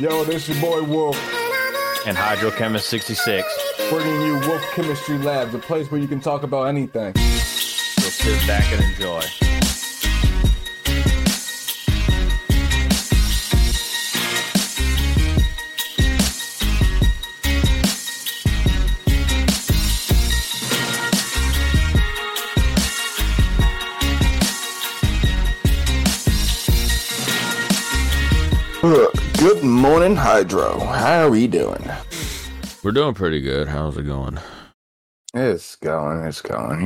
Yo, this your boy Wolf. And Hydrochemist66. Bringing you Wolf Chemistry Labs, a place where you can talk about anything. So sit back and enjoy. Good morning, Hydro. How are we doing? We're doing pretty good. How's it going? It's going.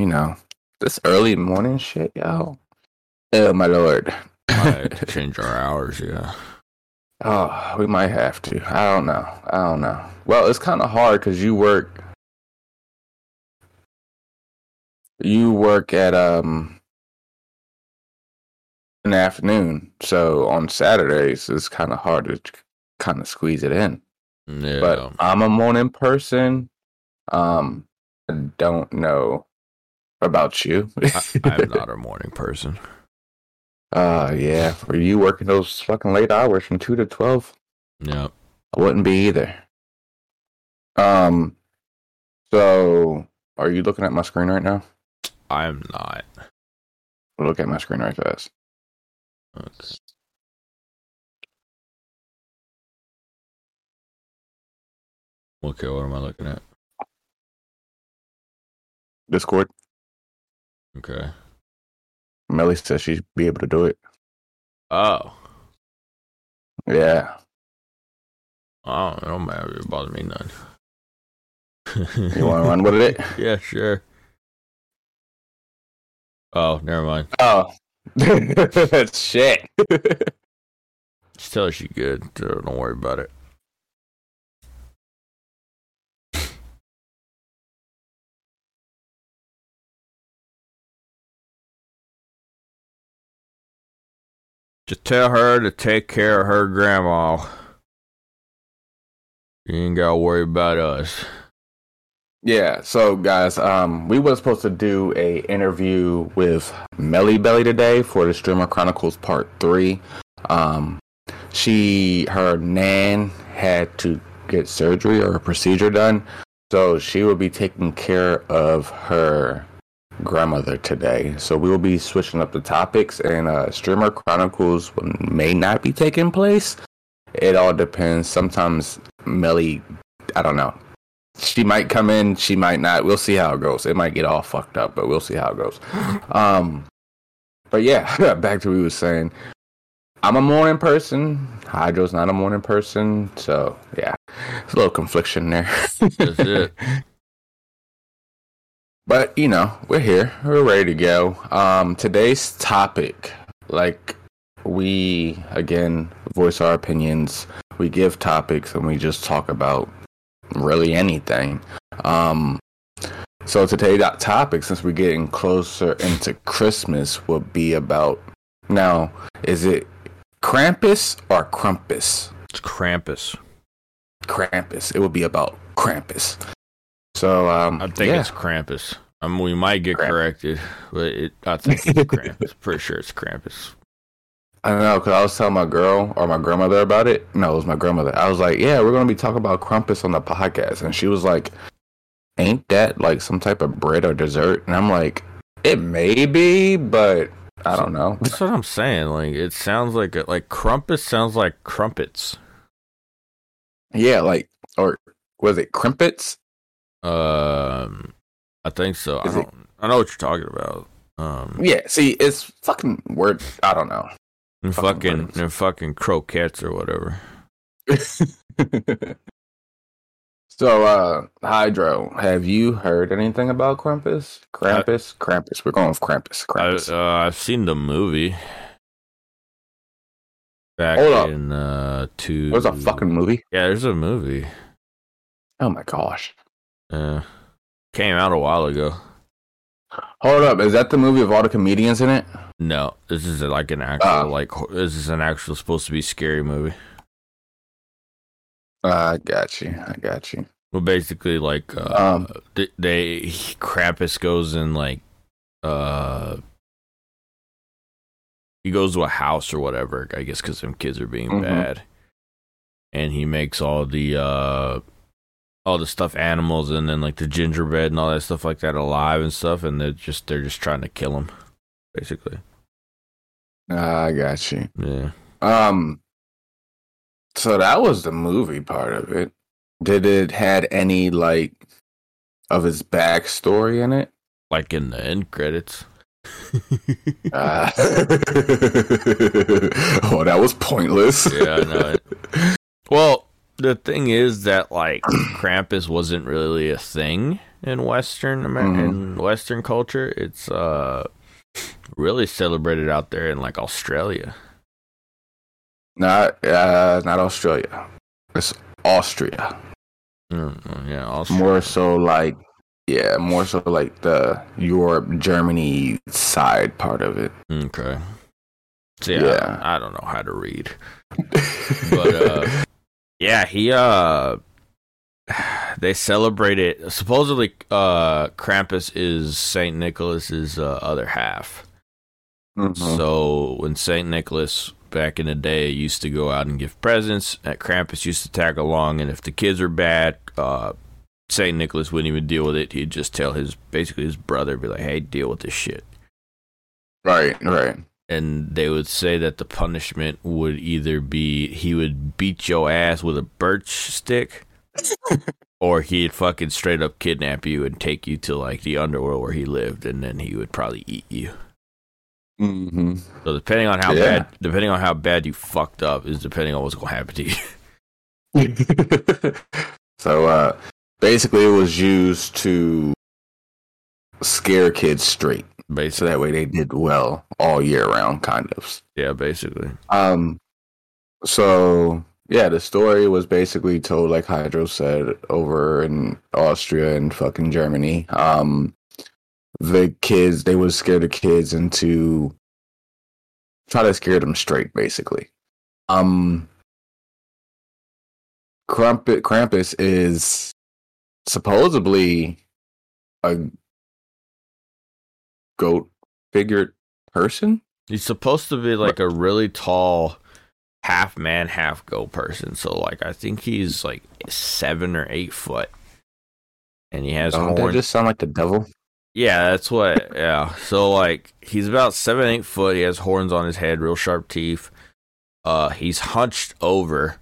You know, this early morning shit, yo. Oh, my lord. Might change our hours, yeah. Oh, we might have to. I don't know. Well, it's kind of hard because you work at, in the afternoon, so on Saturdays it's kind of hard to kind of squeeze it in. Yeah. But I'm a morning person. I don't know about you. I'm not a morning person. Yeah. Were you working those fucking late hours from 2 to 12? No, I wouldn't be either. So are you looking at my screen right now? I'm not. Look at my screen right fast. Okay. Okay, what am I looking at? Discord. Okay. Melly says she'd be able to do it. Oh. Yeah. Oh, it don't matter. It bothers me none. You want to run with it? Yeah, sure. Oh, never mind. Oh. Shit. Just tell her she's good. So don't worry about it. Just tell her to take care of her grandma. You ain't gotta worry about us. Yeah, so guys, we were supposed to do a interview with Melly Belly today for the Streamer Chronicles Part 3. Her nan had to get surgery or a procedure done, so she will be taking care of her grandmother today. So we will be switching up the topics, and Streamer Chronicles may not be taking place. It all depends. Sometimes Melly, I don't know. She might come in, she might not. We'll see how it goes. It might get all fucked up, but we'll see how it goes. But yeah, back to what we were saying. I'm a morning person. Hydro's not a morning person. So, yeah. It's a little confliction there. That's it. But, you know, we're here. We're ready to go. Today's topic, like, we, again, voice our opinions. We give topics, and we just talk about really anything. So today that topic, since we're getting closer into Christmas, will be about, now, is it Krampus or Krampus? It's Krampus. Krampus. It will be about Krampus. So I think it's Krampus. I mean, we might get Krampus corrected, but I think it's Krampus. Pretty sure it's Krampus. I don't know, because I was telling my girl or my grandmother about it. No, it was my grandmother. I was like, yeah, we're going to be talking about Krampus on the podcast. And she was like, ain't that like some type of bread or dessert? And I'm like, it may be, but I don't know. That's what I'm saying. Like, it sounds like it. Like, Krampus sounds like crumpets. Yeah, like, or was it crimpets? I think so. I know what you're talking about. Yeah, see, it's fucking word. I don't know. And fucking croquettes or whatever. So, Hydro, have you heard anything about Krampus? Krampus. We're going with Krampus. I've seen the movie. There's a fucking movie? Yeah, there's a movie. Oh my gosh. Came out a while ago. Hold up, is that the movie of all the comedians in it? No, this is like an actual, supposed to be scary movie. I got you. Well, basically, like, Krampus goes in, like, he goes to a house or whatever, I guess, because them kids are being bad. and he makes all the stuffed animals and then like the gingerbread and all that stuff like that alive and stuff, and they're just trying to kill him, basically. I got you. Yeah. So that was the movie part of it. Did it had any like of his backstory in it? Like in the end credits. Oh, that was pointless. Yeah, I know. Well, the thing is that like Krampus wasn't really a thing in Western America, in Western culture. It's really celebrated out there in like Australia. Not Australia. It's Austria. Yeah, Austria. More so like the Europe, Germany side part of it. Okay. So yeah. I don't know how to read. But yeah, he they celebrate it. Supposedly Krampus is Saint Nicholas's other half. Mm-hmm. So when Saint Nicholas back in the day used to go out and give presents, Krampus used to tag along, and if the kids were bad, Saint Nicholas wouldn't even deal with it. He'd just tell his brother, be like, "Hey, deal with this shit." Right. And they would say that the punishment would either be he would beat your ass with a birch stick, or he'd fucking straight up kidnap you and take you to like the underworld where he lived, and then he would probably eat you. Mm-hmm. So depending on how bad you fucked up, is depending on what's gonna happen to you. So basically, it was used to scare kids straight. Basically. So that way they did well all year round, kind of. Yeah, basically. So, yeah, the story was basically told, like Hydro said, over in Austria and fucking Germany. They would scare the kids into... try to scare them straight, basically. Krampus is... supposedly a goat-figured person? He's supposed to be like a really tall half-man, half-goat person. So like I think he's like 7 or 8 foot. And he has horns. Does that just sound like the devil? Yeah, that's what, yeah. So like he's about 7, 8 foot. He has horns on his head, real sharp teeth. He's hunched over.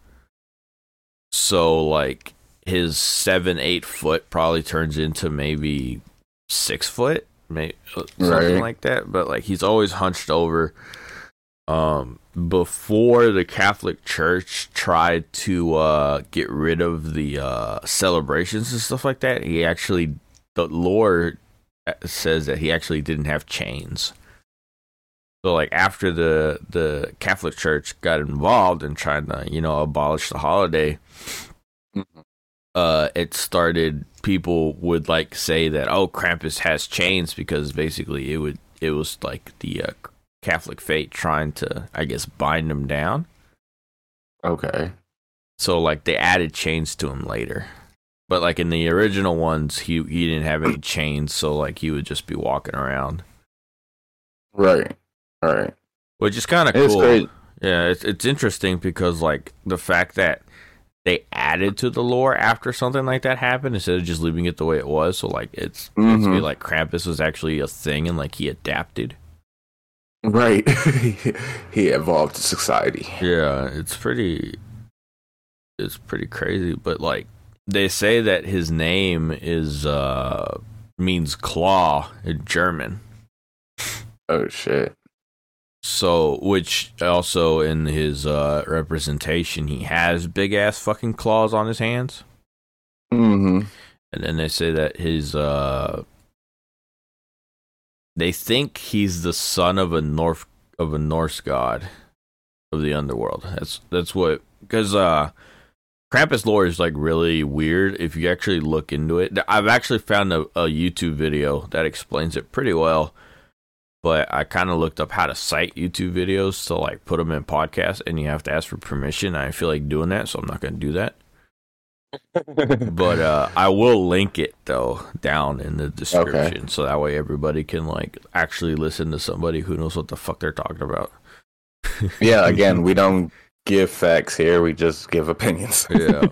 So like his 7, 8 foot probably turns into maybe 6 foot, maybe something like that. But like he's always hunched over. Before the Catholic Church tried to get rid of the celebrations and stuff like that, the lore says that he actually didn't have chains. So like after the Catholic Church got involved in trying to abolish the holiday. It started. People would like say that Krampus has chains because basically it was like the Catholic faith trying to, I guess, bind him down. Okay. So like they added chains to him later, but like in the original ones, he didn't have any chains, so like he would just be walking around. Right. All right. Which is kind of cool. Great. Yeah, it's interesting because like the fact that they added to the lore after something like that happened instead of just leaving it the way it was. So like it's be like Krampus was actually a thing and like he adapted. Right. He evolved to society. Yeah, it's pretty crazy. But like they say that his name is means claw in German. Oh shit. So, which also in his representation, he has big-ass fucking claws on his hands. Mm-hmm. And then they say that his, they think he's the son of a Norse god of the underworld. That's what, because Krampus lore is like really weird if you actually look into it. I've actually found a YouTube video that explains it pretty well. But I kind of looked up how to cite YouTube videos to like put them in podcasts, and you have to ask for permission. I feel like doing that, so I'm not going to do that. But I will link it though down in the description, so that way everybody can like actually listen to somebody who knows what the fuck they're talking about. Yeah, again, we don't give facts here. We just give opinions. Yeah.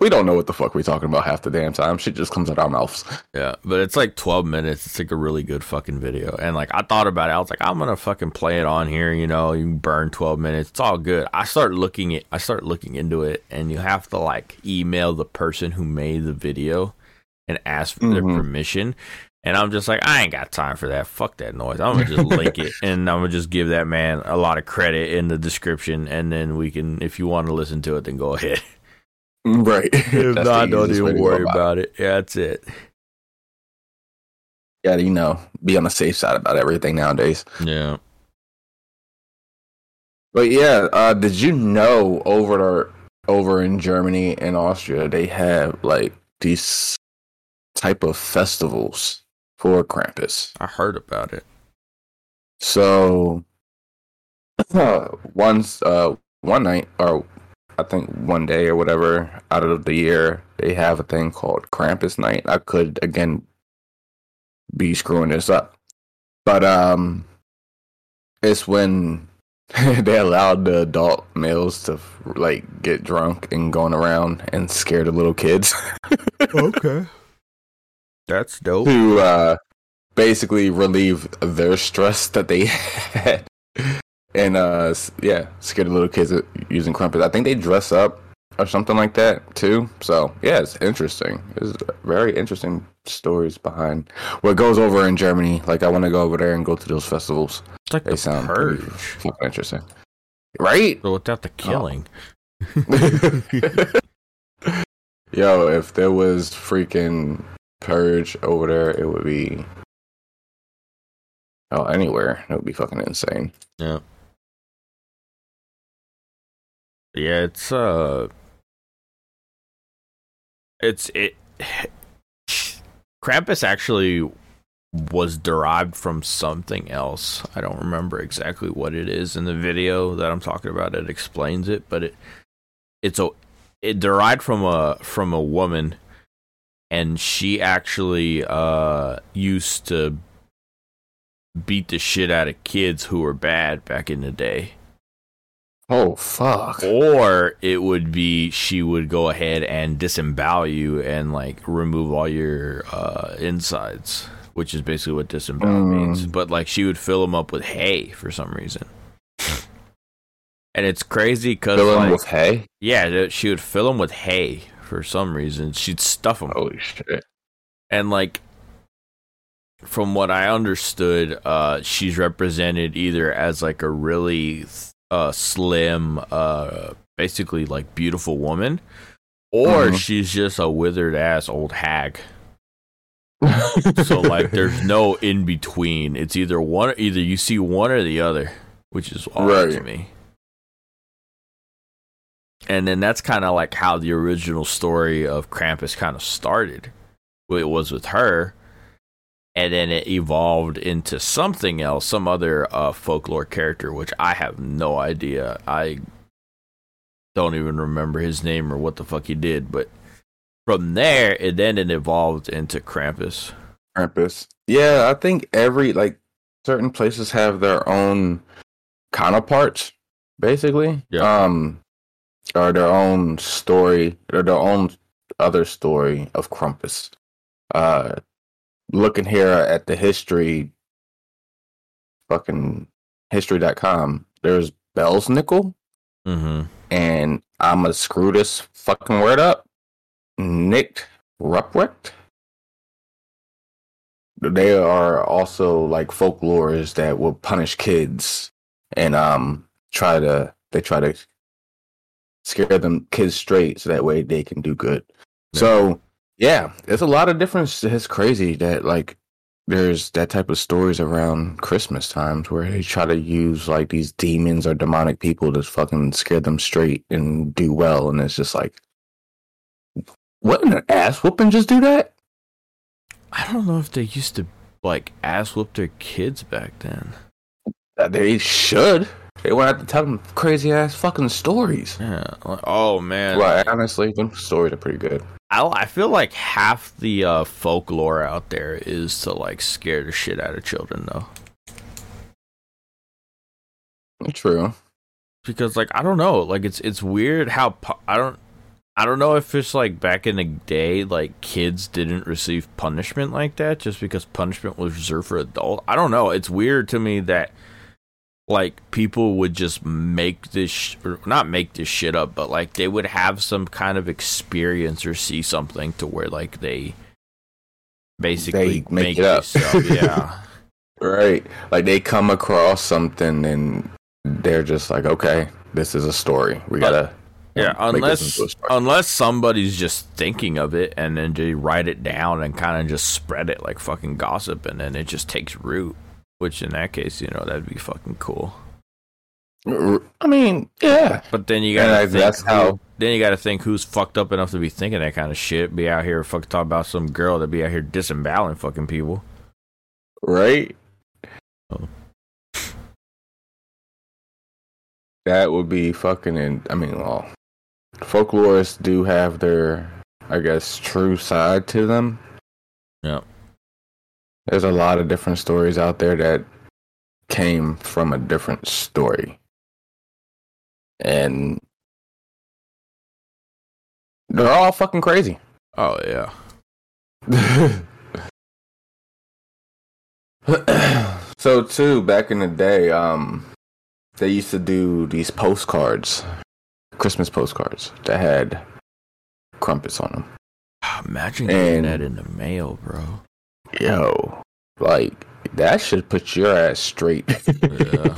We don't know what the fuck we're talking about half the damn time. Shit just comes out of our mouths. Yeah. But it's like 12 minutes. It's like a really good fucking video. And like, I thought about it. I was like, I'm going to fucking play it on here. You know, you burn 12 minutes. It's all good. I start looking into it and you have to like email the person who made the video and ask for their permission. And I'm just like, I ain't got time for that. Fuck that noise. I'm going to just link it, and I'm going to just give that man a lot of credit in the description, and then we can, if you want to listen to it, then go ahead. Right. If not, don't even worry about it. Yeah, that's it. Yeah, you know, be on the safe side about everything nowadays. Yeah. But yeah, did you know over in Germany and Austria, they have, like, these type of festivals for Krampus? I heard about it. So one day or whatever out of the year, they have a thing called Krampus Night. I could again be screwing this up, but it's when they allowed the adult males to like get drunk and going around and scare the little kids. Okay, that's dope. To basically relieve their stress that they had. And, yeah, scare the little kids using Krampus. I think they dress up or something like that, too. So, yeah, it's interesting. There's very interesting stories behind what goes over in Germany. Like, I want to go over there and go to those festivals. It's like they sound purge. Pretty interesting. Right? But without the killing. Oh. Yo, if there was freaking Purge over there, it would be anywhere. It would be fucking insane. Yeah. Yeah, it's Krampus actually was derived from something else. I don't remember exactly what it is in the video that I'm talking about. It explains it, but it derived from a woman. And she actually used to beat the shit out of kids who were bad back in the day. Oh, fuck. Or it would be she would go ahead and disembowel you and, like, remove all your insides, which is basically what disembowel means. But, like, she would fill them up with hay for some reason. And it's crazy because, like... Fill them with hay? Yeah, she would fill them with hay. For some reason, she'd stuff them. Holy shit. And, like, from what I understood, she's represented either as, like, a really slim, basically, like, beautiful woman, or she's just a withered-ass old hag. So, like, there's no in-between. It's either you see one or the other, which is odd to me. And then that's kind of like how the original story of Krampus kind of started. It was with her, and then it evolved into something else, some other folklore character, which I have no idea. I don't even remember his name or what the fuck he did. But from there, it evolved into Krampus. Krampus. Yeah, I think certain places have their own counterparts, basically. Yeah. Or their own story, or their own other story of Krampus. Looking here at the history, fucking history.com, there's Belsnickel, and I'm gonna screw this fucking word up, Knecht Ruprecht. They are also like folklorists that will punish kids and try to scare them kids straight so that way they can do good. Yeah. So, yeah, there's a lot of difference. It's crazy that, like, there's that type of stories around Christmas times where they try to use, like, these demons or demonic people to fucking scare them straight and do well. And it's just like, wouldn't an ass whooping just do that? I don't know if they used to, like, ass whoop their kids back then. They should. They won't have to tell them crazy-ass fucking stories. Yeah. Oh, man. Well, honestly, them stories are pretty good. I feel like half the folklore out there is to, like, scare the shit out of children, though. True. because like I don't know, like it's weird how I don't know if it's like back in the day, like kids didn't receive punishment like that just because punishment was reserved for adults. I don't know. It's weird to me that like people would just make this not make this shit up, but like they would have some kind of experience or see something to where like they basically make it up. Yeah. Right. Like they come across something and they're just like, okay, this is a story. We gotta. Yeah, unless somebody's just thinking of it and then they write it down and kind of just spread it like fucking gossip, and then it just takes root. Which in that case, you know, that'd be fucking cool. I mean, yeah. But then you gotta think who's fucked up enough to be thinking that kind of shit. Be out here fucking talking about some girl that be out here disemboweling fucking people. Right. Oh. That would be fucking. Well, folklorists do have their, I guess, true side to them. Yeah. There's a lot of different stories out there that came from a different story. And they're all fucking crazy. Oh, yeah. So, too, back in the day, they used to do these postcards, Christmas postcards, that had Krampus on them. Imagine getting that in the mail, bro. Yo, like, that should put your ass straight. Yeah.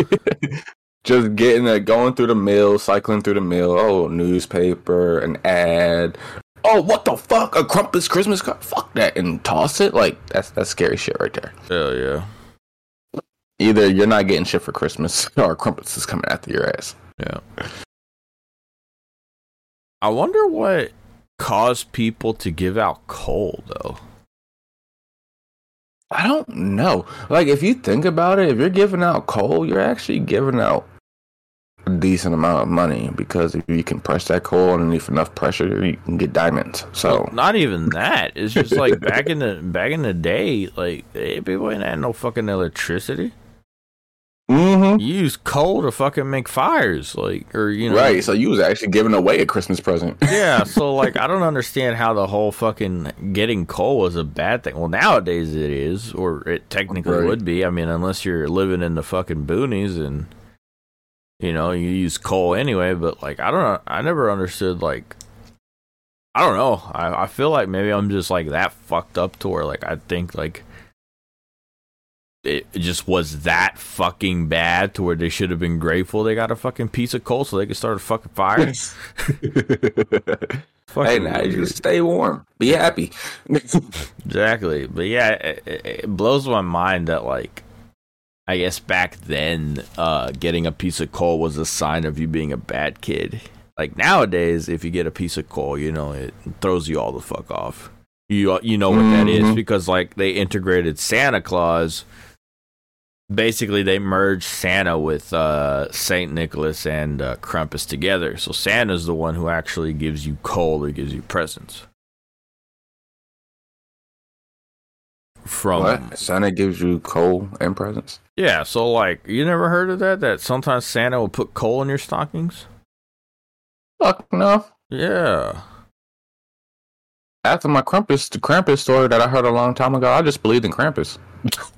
Just going through the mail, cycling through the mail. Oh, newspaper, an ad. Oh, what the fuck? A Krampus Christmas card? Fuck that. And toss it? Like, that's scary shit right there. Hell yeah. Either you're not getting shit for Christmas or Krampus is coming after your ass. Yeah. I wonder what caused people to give out coal, though. I don't know. Like, if you think about it, if you're giving out coal, you're actually giving out a decent amount of money, because if you can press that coal underneath enough pressure, you can get diamonds. So well, not even that. It's just like back in the day, like people ain't had no fucking electricity. Mm-hmm. You use coal to fucking make fires, like, or you know, right? So you was actually giving away a Christmas present. Yeah. So like, I don't understand how the whole fucking getting coal was a bad thing. Well, nowadays it is, or it technically would be. I mean, unless you're living in the fucking boonies and you know you use coal anyway. But like, I don't know. I never understood. Like, I don't know. I feel like maybe I'm just like that fucked up to where like I think like. It just was that fucking bad to where they should have been grateful they got a fucking piece of coal so they could start a fucking fire. Hey, now you just stay warm. Be happy. Exactly. But yeah, it blows my mind that, like, I guess back then getting a piece of coal was a sign of you being a bad kid. Like, nowadays, if you get a piece of coal, you know, it throws you all the fuck off. You know what that is, because, like, they integrated Santa Claus. Basically, they merged Santa with Saint Nicholas and Krampus together. So Santa's the one who actually gives you coal or gives you presents. From what? Santa gives you coal and presents? Yeah, so like, you never heard of that? That sometimes Santa will put coal in your stockings? Fuck no. Yeah. After my Krampus story that I heard a long time ago, I just believed in Krampus.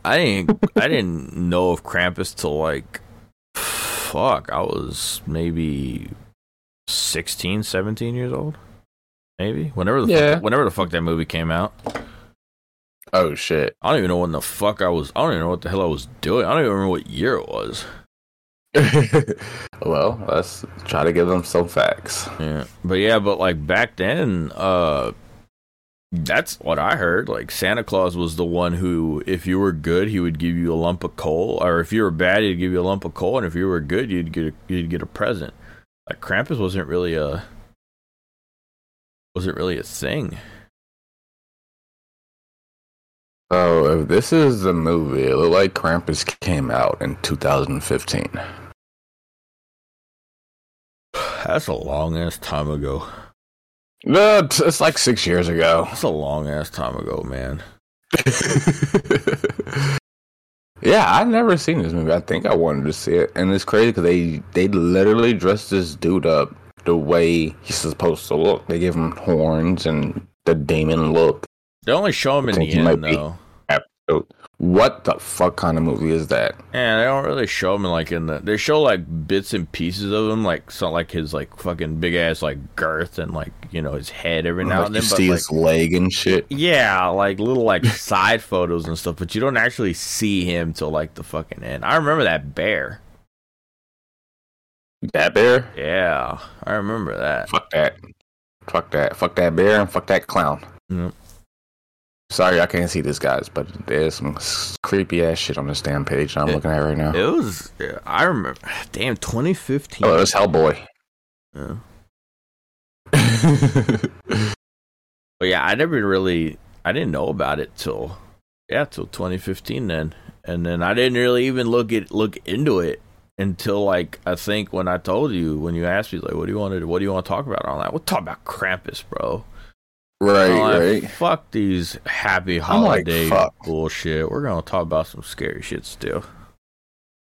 I didn't know of Krampus till like, fuck, I was maybe 16, 17 years old, maybe whenever the fuck that movie came out. Oh shit! I don't even know when the fuck I was. I don't even know what the hell I was doing. I don't even remember what year it was. Well, let's try to give them some facts. Yeah, but like back then, that's what I heard. Like, Santa Claus was the one who, if you were good, he would give you a lump of coal, or if you were bad, he'd give you a lump of coal, and if you were good, you'd get a present. Like, Krampus wasn't really a thing. Oh, if this is the movie, it looked like Krampus came out in 2015. That's a long ass time ago. No, it's like 6 years ago. That's a long ass time ago, man. Yeah, I've never seen this movie. I think I wanted to see it. And it's crazy because they literally dressed this dude up the way he's supposed to look. They give him horns and the demon look. They only show him in the end, though. What the fuck kind of movie is that? And they don't really show him they show like bits and pieces of him, like something like his like fucking big ass like girth and like, you know, his head every now and then. You see his leg and shit. Yeah, like little like side photos and stuff, but you don't actually see him till like the fucking end. I remember that bear. That bear? Yeah, I remember that. Fuck that. Fuck that. Fuck that bear and fuck that clown. Yep. Sorry, I can't see this, guys, but there's some creepy-ass shit on this damn page I'm looking at right now. It was... I remember... Damn, 2015. Oh, it was Hellboy. Yeah. But yeah, I never really... I didn't know about it till... Yeah, till 2015 then. And then I didn't really even look into it until, like, I think when I told you, when you asked me, like, what do you want to talk about? I'm like, we'll talk about Krampus, bro. Right, right. Fuck these happy holiday bullshit. We're going to talk about some scary shit still.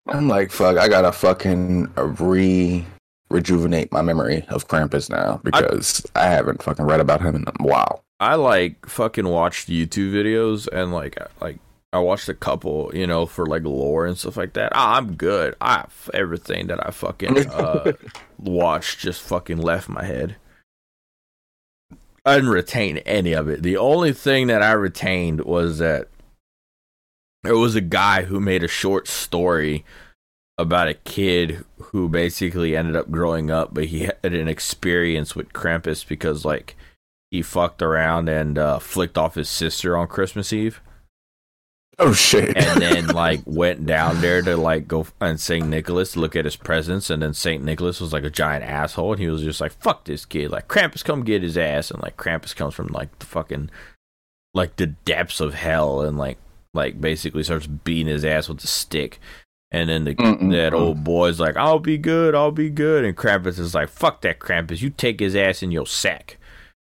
I'm like, fuck, I got to fucking rejuvenate my memory of Krampus now because I haven't fucking read about him in a while. I like fucking watched YouTube videos and like I watched a couple, you know, for like lore and stuff like that. I'm good. Everything that I fucking watched just fucking left my head. I didn't retain any of it. The only thing that I retained was that there was a guy who made a short story about a kid who basically ended up growing up, but he had an experience with Krampus because, like, he fucked around and flicked off his sister on Christmas Eve. Oh, shit. And then, like, went down there to, like, go and Saint Nicholas, look at his presents, and then Saint Nicholas was, like, a giant asshole, and he was just like, fuck this kid, like, Krampus, come get his ass, and, like, Krampus comes from, like, the fucking, like, the depths of hell, and, like, basically starts beating his ass with a stick, and then that old boy's like, I'll be good, and Krampus is like, fuck that Krampus, you take his ass in your sack,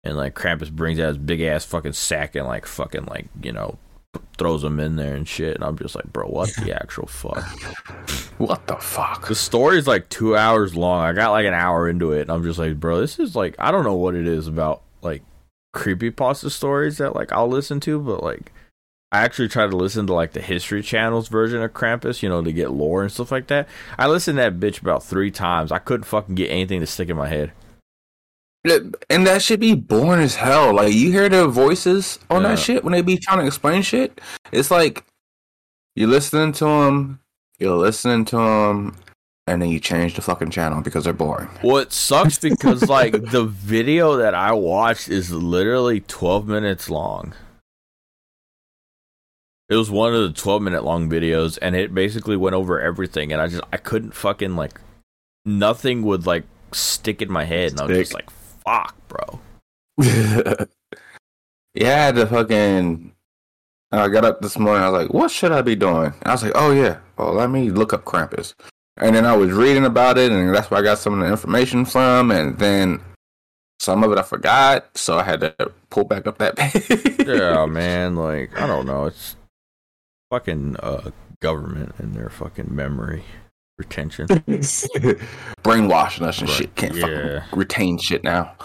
and, like, Krampus brings out his big-ass fucking sack, and, like, fucking, like, you know, throws them in there and shit, and I'm just like, bro, what the actual fuck? What the fuck? The story's like 2 hours long. I got like an hour into it, and I'm just like, bro, this is like, I don't know what it is about like creepypasta stories that like I'll listen to, but like I actually try to listen to like the History Channel's version of Krampus, you know, to get lore and stuff like that. I listened to that bitch about 3 times. I couldn't fucking get anything to stick in my head. And that should be boring as hell. Like, you hear their voices on that shit when they be trying to explain shit. It's like, you're listening to them, and then you change the fucking channel because they're boring. Well, it sucks because, like, the video that I watched is literally 12 minutes long. It was one of the 12-minute long videos, and it basically went over everything, and I couldn't fucking, like, nothing would, like, stick in my head, and I was just like, fuck, bro. Yeah, the fucking... I got up this morning, I was like, what should I be doing? And I was like, oh yeah, well, let me look up Krampus. And then I was reading about it, and that's where I got some of the information from, and then some of it I forgot, so I had to pull back up that page. Yeah, man, like, I don't know, it's fucking government and their fucking memory retention. Brainwashing us and shit. Can't fucking retain shit now.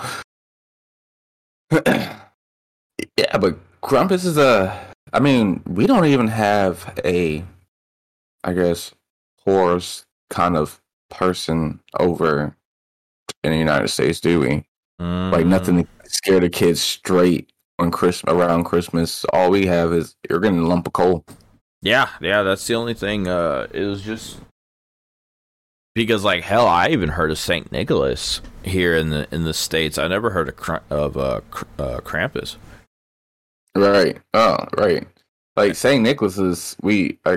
Yeah, but Krampus is I mean, we don't even have a, I guess, horse kind of person over in the United States, do we? Like, nothing to scare the kids straight on around Christmas. All we have is, you're getting a lump of coal. Yeah, that's the only thing. It was just... Because, like, hell, I even heard of Saint Nicholas here in the States. I never heard of Krampus. Right. Oh, right. Like, Saint Nicholas is, I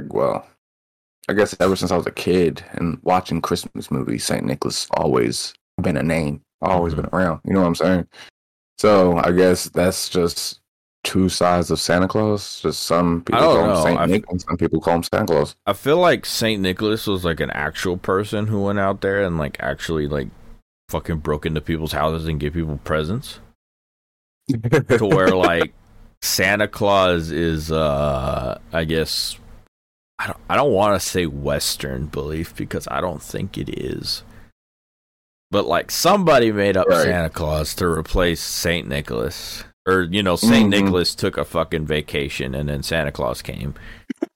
guess ever since I was a kid and watching Christmas movies, Saint Nicholas always been a name, always been around. You know what I'm saying? So I guess that's just two sides of Santa Claus. Just some people call him Saint Nicholas, some people call him Santa Claus. I feel like Saint Nicholas was like an actual person who went out there and like actually like fucking broke into people's houses and gave people presents. To where like Santa Claus is, I guess, I don't want to say Western belief because I don't think it is. But like somebody made up Santa Claus to replace Saint Nicholas. Or, you know, Saint Nicholas took a fucking vacation and then Santa Claus came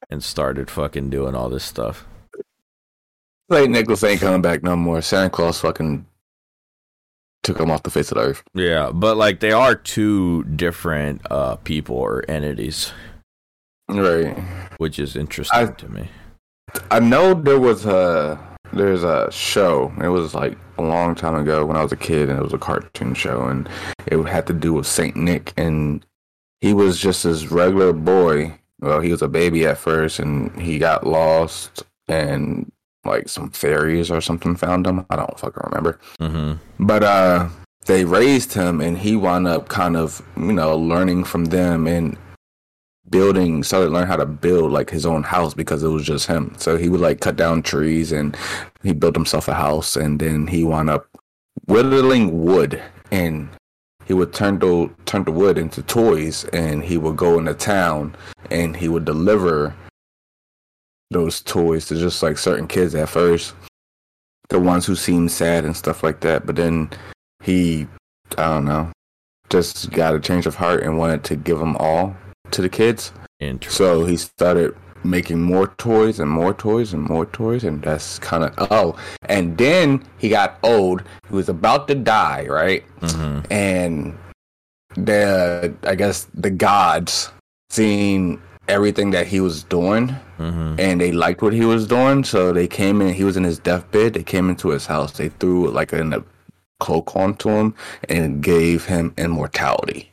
and started fucking doing all this stuff. Saint Nicholas ain't coming back no more. Santa Claus fucking took him off the face of the earth. Yeah, but like they are two different people or entities. Right. Which is interesting to me. I know there's a show. It was like a long time ago when I was a kid, and it was a cartoon show, and it had to do with Saint Nick, and he was just this regular boy. Well, he was a baby at first, and he got lost, and like some fairies or something found him. I don't fucking remember. Mm-hmm. But they raised him, and he wound up kind of, you know, learning from them and started learning how to build like his own house because it was just him. So he would like cut down trees and he built himself a house, and then he wound up whittling wood, and he would turn the wood into toys, and he would go into town and he would deliver those toys to just like certain kids at first, the ones who seemed sad and stuff like that. But then he, I don't know, just got a change of heart and wanted to give them all to the kids. So he started making more toys and more toys and more toys, and that's kind of and then he got old, he was about to die, right? Mm-hmm. And I guess the gods seen everything that he was doing, mm-hmm. and they liked what he was doing, so they came in. He was in his deathbed, they came into his house, they threw like a cloak onto him and gave him immortality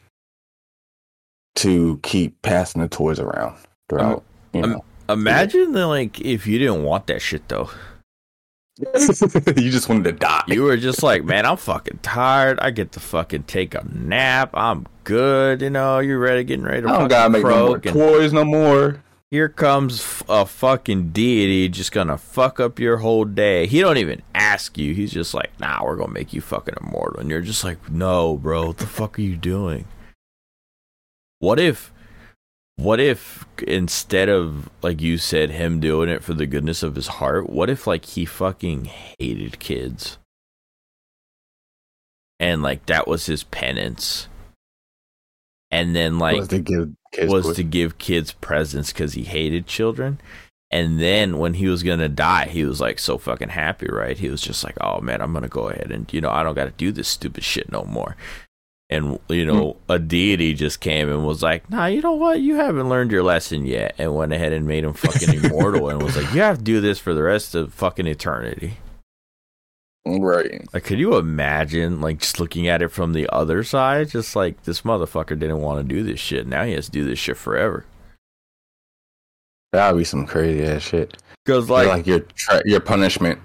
to keep passing the toys around throughout, you know. Imagine like if you didn't want that shit though. You just wanted to die. You were just like, man, I'm fucking tired. I get to fucking take a nap. I'm good. You know, you're getting ready to. I don't gotta make no more toys no more. Here comes a fucking deity just gonna fuck up your whole day. He don't even ask you. He's just like, nah, we're gonna make you fucking immortal. And you're just like, no, bro, what the fuck are you doing? What if instead of, like you said, him doing it for the goodness of his heart, what if, like, he fucking hated kids? And, like, that was his penance. And then, like, was to give kids presents because he hated children. And then when he was going to die, he was, like, so fucking happy, right? He was just like, oh, man, I'm going to go ahead and, you know, I don't got to do this stupid shit no more. And, you know, a deity just came and was like, nah, you know what? You haven't learned your lesson yet. And went ahead and made him fucking immortal and was like, you have to do this for the rest of fucking eternity. Right. Like, could you imagine, like, just looking at it from the other side? Just like, this motherfucker didn't want to do this shit. Now he has to do this shit forever. That would be some crazy ass shit. Because, like your punishment.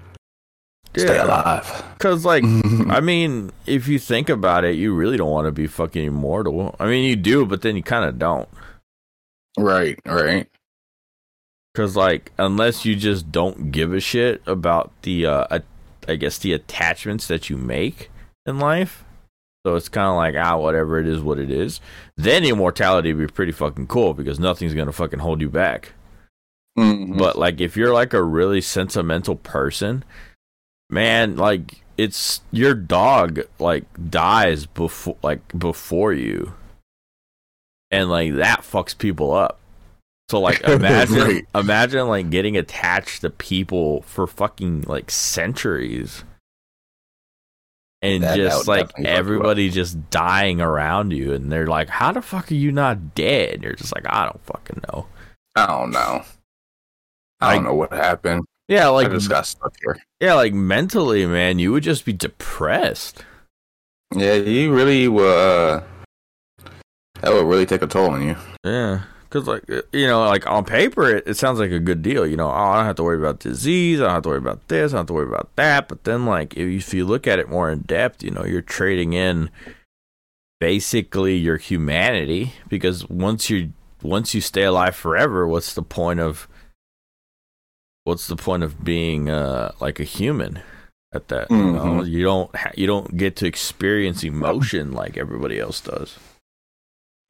Yeah. Stay alive. Because, like, I mean, if you think about it, you really don't want to be fucking immortal. I mean, you do, but then you kind of don't. Right. Because, like, unless you just don't give a shit about the, I guess, the attachments that you make in life. So it's kind of like, whatever, it is what it is. Then immortality would be pretty fucking cool because nothing's going to fucking hold you back. Mm-hmm. But, like, if you're, like, a really sentimental person... Man, like, it's your dog, like, dies before you, and like that fucks people up. So like, imagine like getting attached to people for fucking like centuries, and just like everybody just dying around you, and they're like, "How the fuck are you not dead?" And you're just like, "I don't fucking know. I don't know. I don't know what happened." Yeah, like, I just got stuck here. Yeah, like, mentally, man, you would just be depressed. Yeah, you really that would really take a toll on you. Yeah, because, like, you know, like, on paper, it sounds like a good deal. You know, I don't have to worry about disease, I don't have to worry about this, I don't have to worry about that. But then, like, if you look at it more in depth, you know, you're trading in basically your humanity. Because once you stay alive forever, what's the point of being like a human at that? You know? You don't get to experience emotion like everybody else does.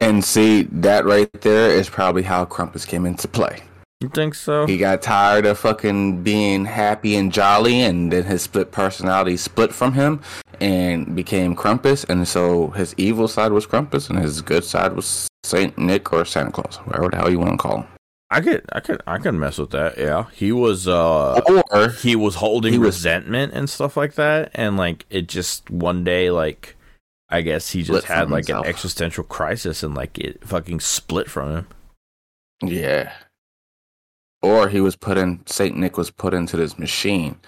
And see, that right there is probably how Krampus came into play. You think so? He got tired of fucking being happy and jolly, and then his split personality split from him and became Krampus, and so his evil side was Krampus, and his good side was Saint Nick or Santa Claus, whatever the hell you want to call him. I could mess with that. Yeah, he was holding resentment and stuff like that, and like it just one day, like I guess he just had like an existential crisis and like it fucking split from him. Yeah. Or he was put in, Saint Nick was put into this machine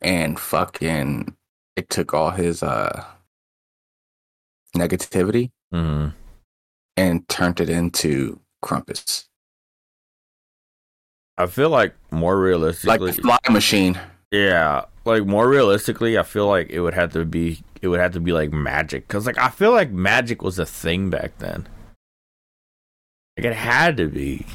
and fucking it took all his negativity and turned it into Krampus. I feel like more realistically... Like the flying machine. Yeah. Like more realistically, I feel like it would have to be like magic. Because like I feel like magic was a thing back then. Like it had to be.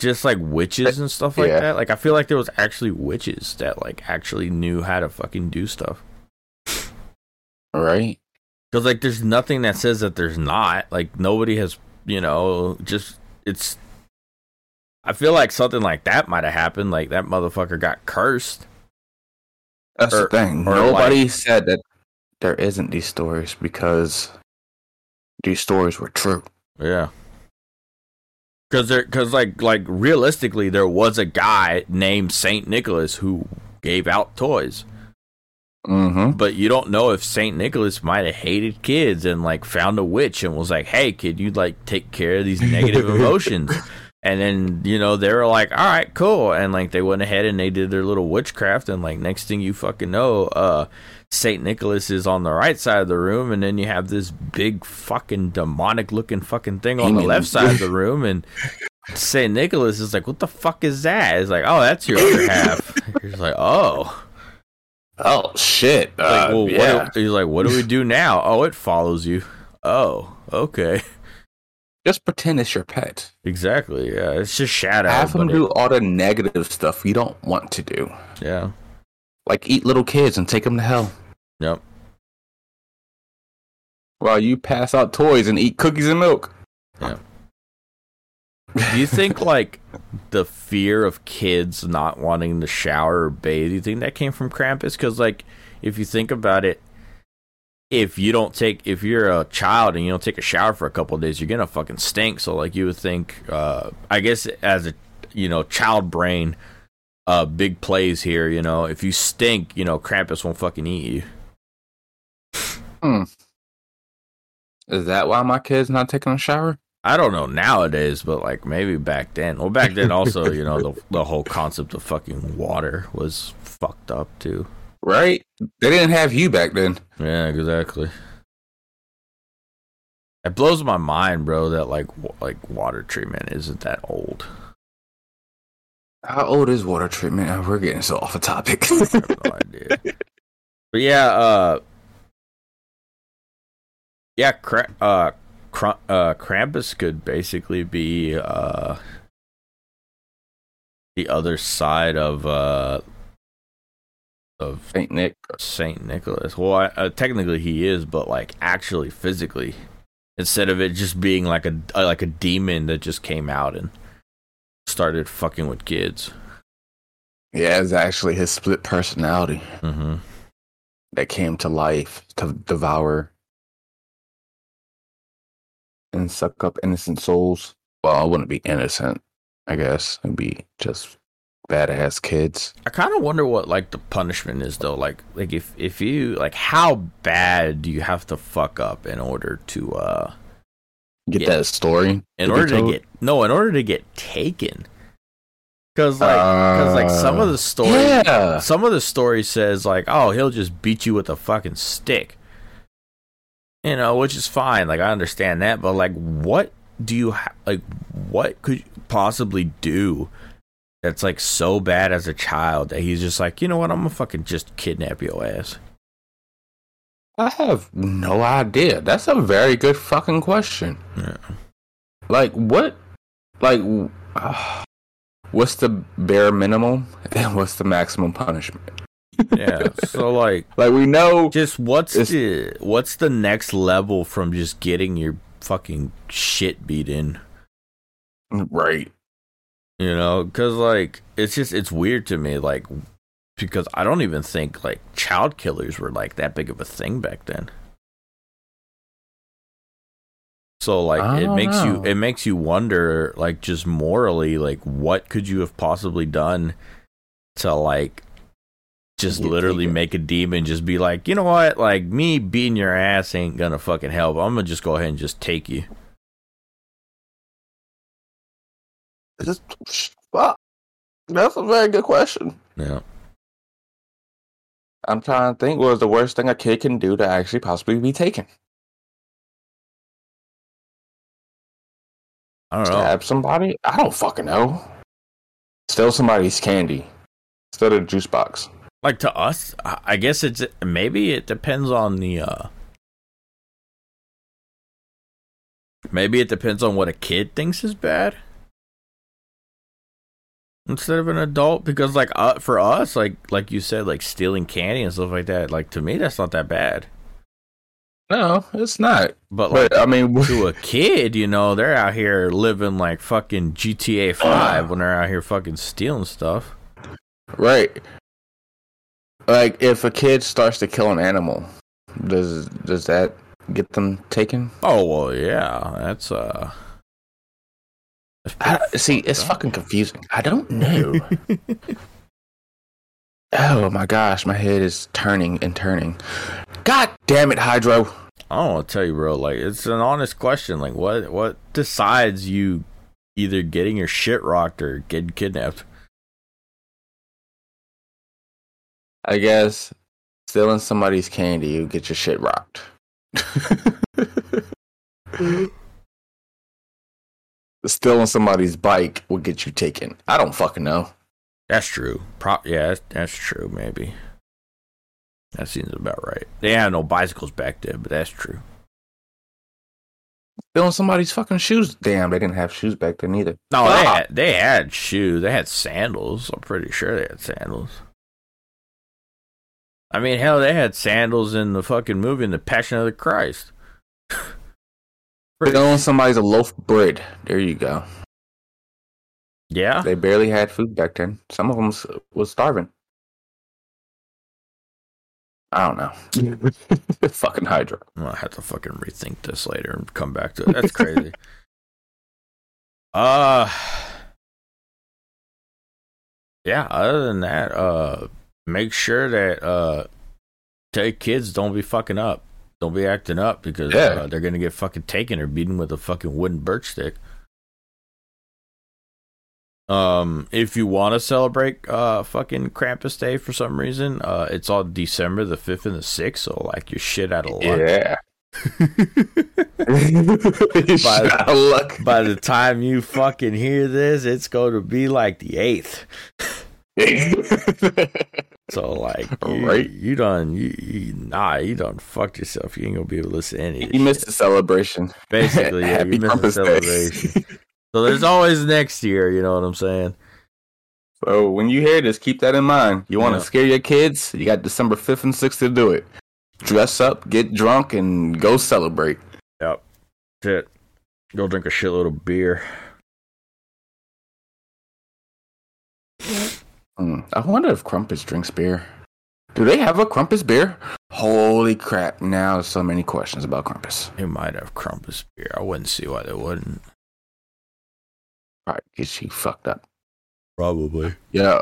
Just like witches and stuff like that. Like I feel like there was actually witches that like actually knew how to fucking do stuff. Right. Because like there's nothing that says that there's not. Like nobody has, you know, just it's. I feel like something like that might have happened. Like that motherfucker got cursed. That's the thing. Nobody said that there isn't these stories because these stories were true. Yeah. Because like realistically, there was a guy named Saint Nicholas who gave out toys. Mm-hmm. But you don't know if Saint Nicholas might have hated kids and like found a witch and was like, "Hey, kid, you like take care of these negative emotions." And then, you know, they were like, all right, cool. And, like, they went ahead and they did their little witchcraft. And, like, next thing you fucking know, St. Nicholas is on the right side of the room. And then you have this big fucking demonic-looking fucking thing on the left side of the room. And St. Nicholas is like, what the fuck is that? It's like, oh, that's your other half. You're just like, oh. Oh, shit. Like, well, yeah. He's like, what do we do now? Oh, it follows you. Oh, okay. Just pretend it's your pet. Exactly, yeah. It's just shadow. Have them do all the negative stuff you don't want to do. Yeah. Like eat little kids and take them to hell. Yep. While you pass out toys and eat cookies and milk. Yeah. Do you think, like, the fear of kids not wanting to shower or bathe, do you think that came from Krampus? Because, like, if you think about it, if you're a child and you don't take a shower for a couple of days, you're gonna fucking stink. So like you would think, I guess as a, you know, child brain, big plays here. You know, if you stink, you know, Krampus won't fucking eat you. Is that why my kid's not taking a shower? I don't know nowadays, but like maybe back then. Well, back then also, you know, the whole concept of fucking water was fucked up too. Right? They didn't have you back then. Yeah, exactly. It blows my mind, bro, that like water treatment isn't that old. How old is water treatment? We're getting so off the topic. I have no idea. But yeah, Krampus could basically be the other side of Saint Nicholas. Well, technically he is, but like actually physically, instead of it just being like a demon that just came out and started fucking with kids. Yeah, it's actually his split personality that came to life to devour and suck up innocent souls. Well, I wouldn't be innocent, I guess. It'd be just badass kids. I kind of wonder what like the punishment is though. Like if you like, how bad do you have to fuck up in order to get that story? In order to get taken. Because some of the story says like, oh, he'll just beat you with a fucking stick. You know, which is fine. Like I understand that, but like, what do you what could you possibly do that's like so bad as a child that he's just like, you know what, I'm gonna fucking just kidnap your ass? I have no idea. That's a very good fucking question. Yeah. Like what? Like what's the bare minimum and what's the maximum punishment? Yeah. So like we know just what's the next level from just getting your fucking shit beat in. Right. You know, because, like, it's just, it's weird to me, like, because I don't even think, like, child killers were, like, that big of a thing back then. So, like, it makes you wonder, like, just morally, like, what could you have possibly done to, like, just literally make a demon just be like, you know what, like, me beating your ass ain't gonna fucking help. I'm gonna just go ahead and just take you. Well, that's a very good question. Yeah. I'm trying to think, what was the worst thing a kid can do to actually possibly be taken? I don't know. Stab somebody? I don't fucking know. Steal somebody's candy. Instead of a juice box. Like, to us, I guess it's, maybe it depends on the, maybe it depends on what a kid thinks is bad. Instead of an adult, because, like, for us, like you said, like, stealing candy and stuff like that, like, to me, that's not that bad. No, it's not. But, like, but, I mean, to a kid, you know, they're out here living, like, fucking GTA 5 when they're out here fucking stealing stuff. Right. Like, if a kid starts to kill an animal, does that get them taken? Oh, well, yeah, that's, see, it's fucking confusing. I don't know. Oh my gosh, my head is turning and turning. God damn it, Hydro. I don't want to tell you, bro. Like, it's an honest question. Like, what decides you either getting your shit rocked or getting kidnapped? I guess stealing somebody's candy, you get your shit rocked. Stealing somebody's bike will get you taken. I don't fucking know. That's true. Yeah, that's true, maybe. That seems about right. They had no bicycles back then, but that's true. Stealing somebody's fucking shoes. Damn, they didn't have shoes back then either. No, they had shoes. They had sandals. I'm pretty sure they had sandals. I mean, hell, they had sandals in the fucking movie in The Passion of the Christ. Stealing somebody's a loaf of bread. There you go. Yeah. They barely had food back then. Some of them was starving. I don't know. Fucking Hydra. I'm going to have to fucking rethink this later and come back to it. That's crazy. Yeah, other than that, make sure that take kids don't be fucking up. Don't be acting up, because they're going to get fucking taken or beaten with a fucking wooden birch stick. If you want to celebrate fucking Krampus Day for some reason, it's on December the 5th and the 6th, so, like, you're shit out of luck. Yeah. By the time you fucking hear this, it's going to be like the 8th. So, like, you done fucked yourself. You ain't gonna be able to listen to anything. You missed a celebration. Basically, yeah, you missed a celebration. So there's always next year, you know what I'm saying? So when you hear this, keep that in mind. You want to scare your kids? You got December 5th and 6th to do it. Dress up, get drunk, and go celebrate. Yep. Shit. Go drink a shitload of beer. I wonder if Krampus drinks beer. Do they have a Krampus beer? Holy crap. Now there's so many questions about Krampus. They might have Krampus beer. I wouldn't see why they wouldn't. Probably gets you fucked up. Probably. Yeah.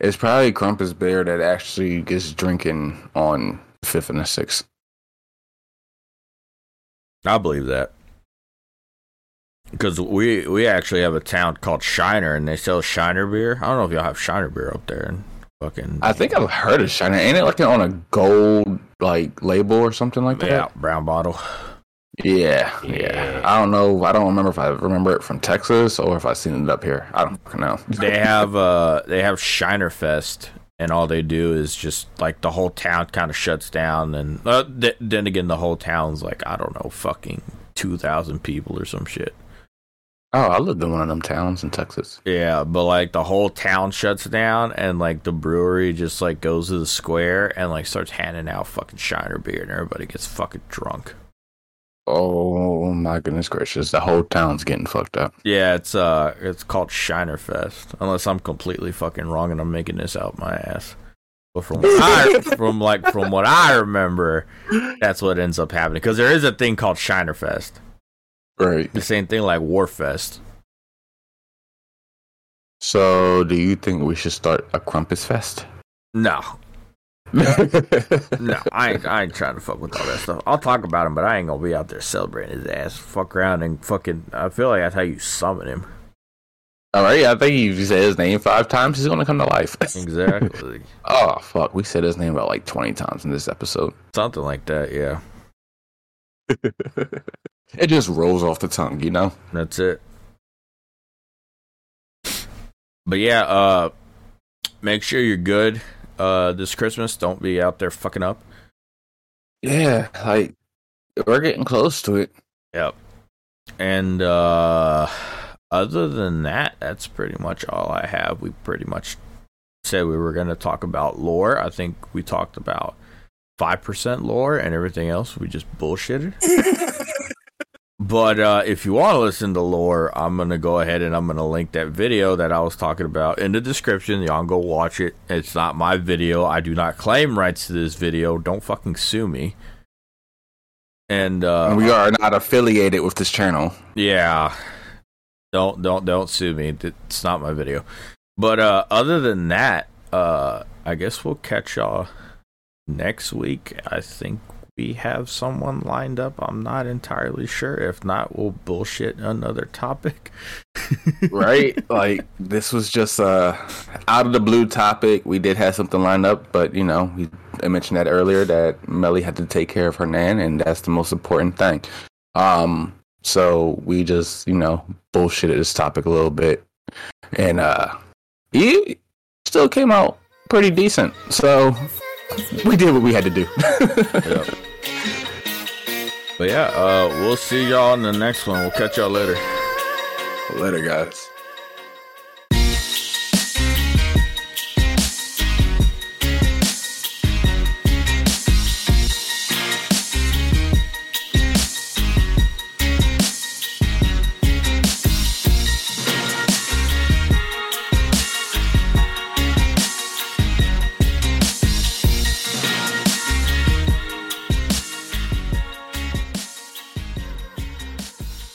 It's probably Krampus beer that actually gets drinking on the 5th and the 6th. I believe that. Because we actually have a town called Shiner, and they sell Shiner beer. I don't know if y'all have Shiner beer up there. And fucking, I think I've heard of Shiner. Ain't it like on a gold like label or something like that? Yeah, brown bottle. Yeah. I don't know. I don't remember if I remember it from Texas or if I've seen it up here. I don't fucking know. They have Shiner Fest, and all they do is just like the whole town kind of shuts down, and then again the whole town's like, I don't know, fucking 2,000 people or some shit. Oh, I lived in one of them towns in Texas. Yeah, but, like, the whole town shuts down, and, like, the brewery just, like, goes to the square and, like, starts handing out fucking Shiner beer, and everybody gets fucking drunk. Oh my goodness gracious! The whole town's getting fucked up. Yeah, it's called Shiner Fest. Unless I'm completely fucking wrong and I'm making this out my ass. But from what I remember, that's what ends up happening because there is a thing called Shiner Fest. Right. The same thing like War Fest. So, do you think we should start a Krampus Fest? No. No, I ain't trying to fuck with all that stuff. I'll talk about him, but I ain't gonna be out there celebrating his ass. Fuck around and fucking. I feel like that's how you summon him. All right, I think if you say his name 5 times, he's gonna come to life. Exactly. Oh fuck, we said his name about like 20 times in this episode. Something like that, yeah. It just rolls off the tongue, you know. That's it. But yeah, make sure you're good. This Christmas, don't be out there fucking up. Yeah, like, we're getting close to it. Yep. And, other than that, that's pretty much all I have. We pretty much said we were going to talk about lore. I think we talked about 5% lore and everything else. We just bullshitted. But, if you want to listen to lore, I'm going to go ahead and I'm going to link that video that I was talking about in the description. Y'all go watch it. It's not my video. I do not claim rights to this video. Don't fucking sue me. And we are not affiliated with this channel. Yeah. Don't sue me. It's not my video. But, other than that, I guess we'll catch y'all next week. I think we have someone lined up. I'm not entirely sure. If not, we'll bullshit another topic. Right? Like, this was just out of the blue topic. We did have something lined up, but, you know, I mentioned that earlier that Melly had to take care of her nan, and that's the most important thing. So we just, you know, bullshitted this topic a little bit. And it still came out pretty decent. So we did what we had to do. Yep. But yeah, we'll see y'all in the next one. We'll catch y'all later. Later, guys.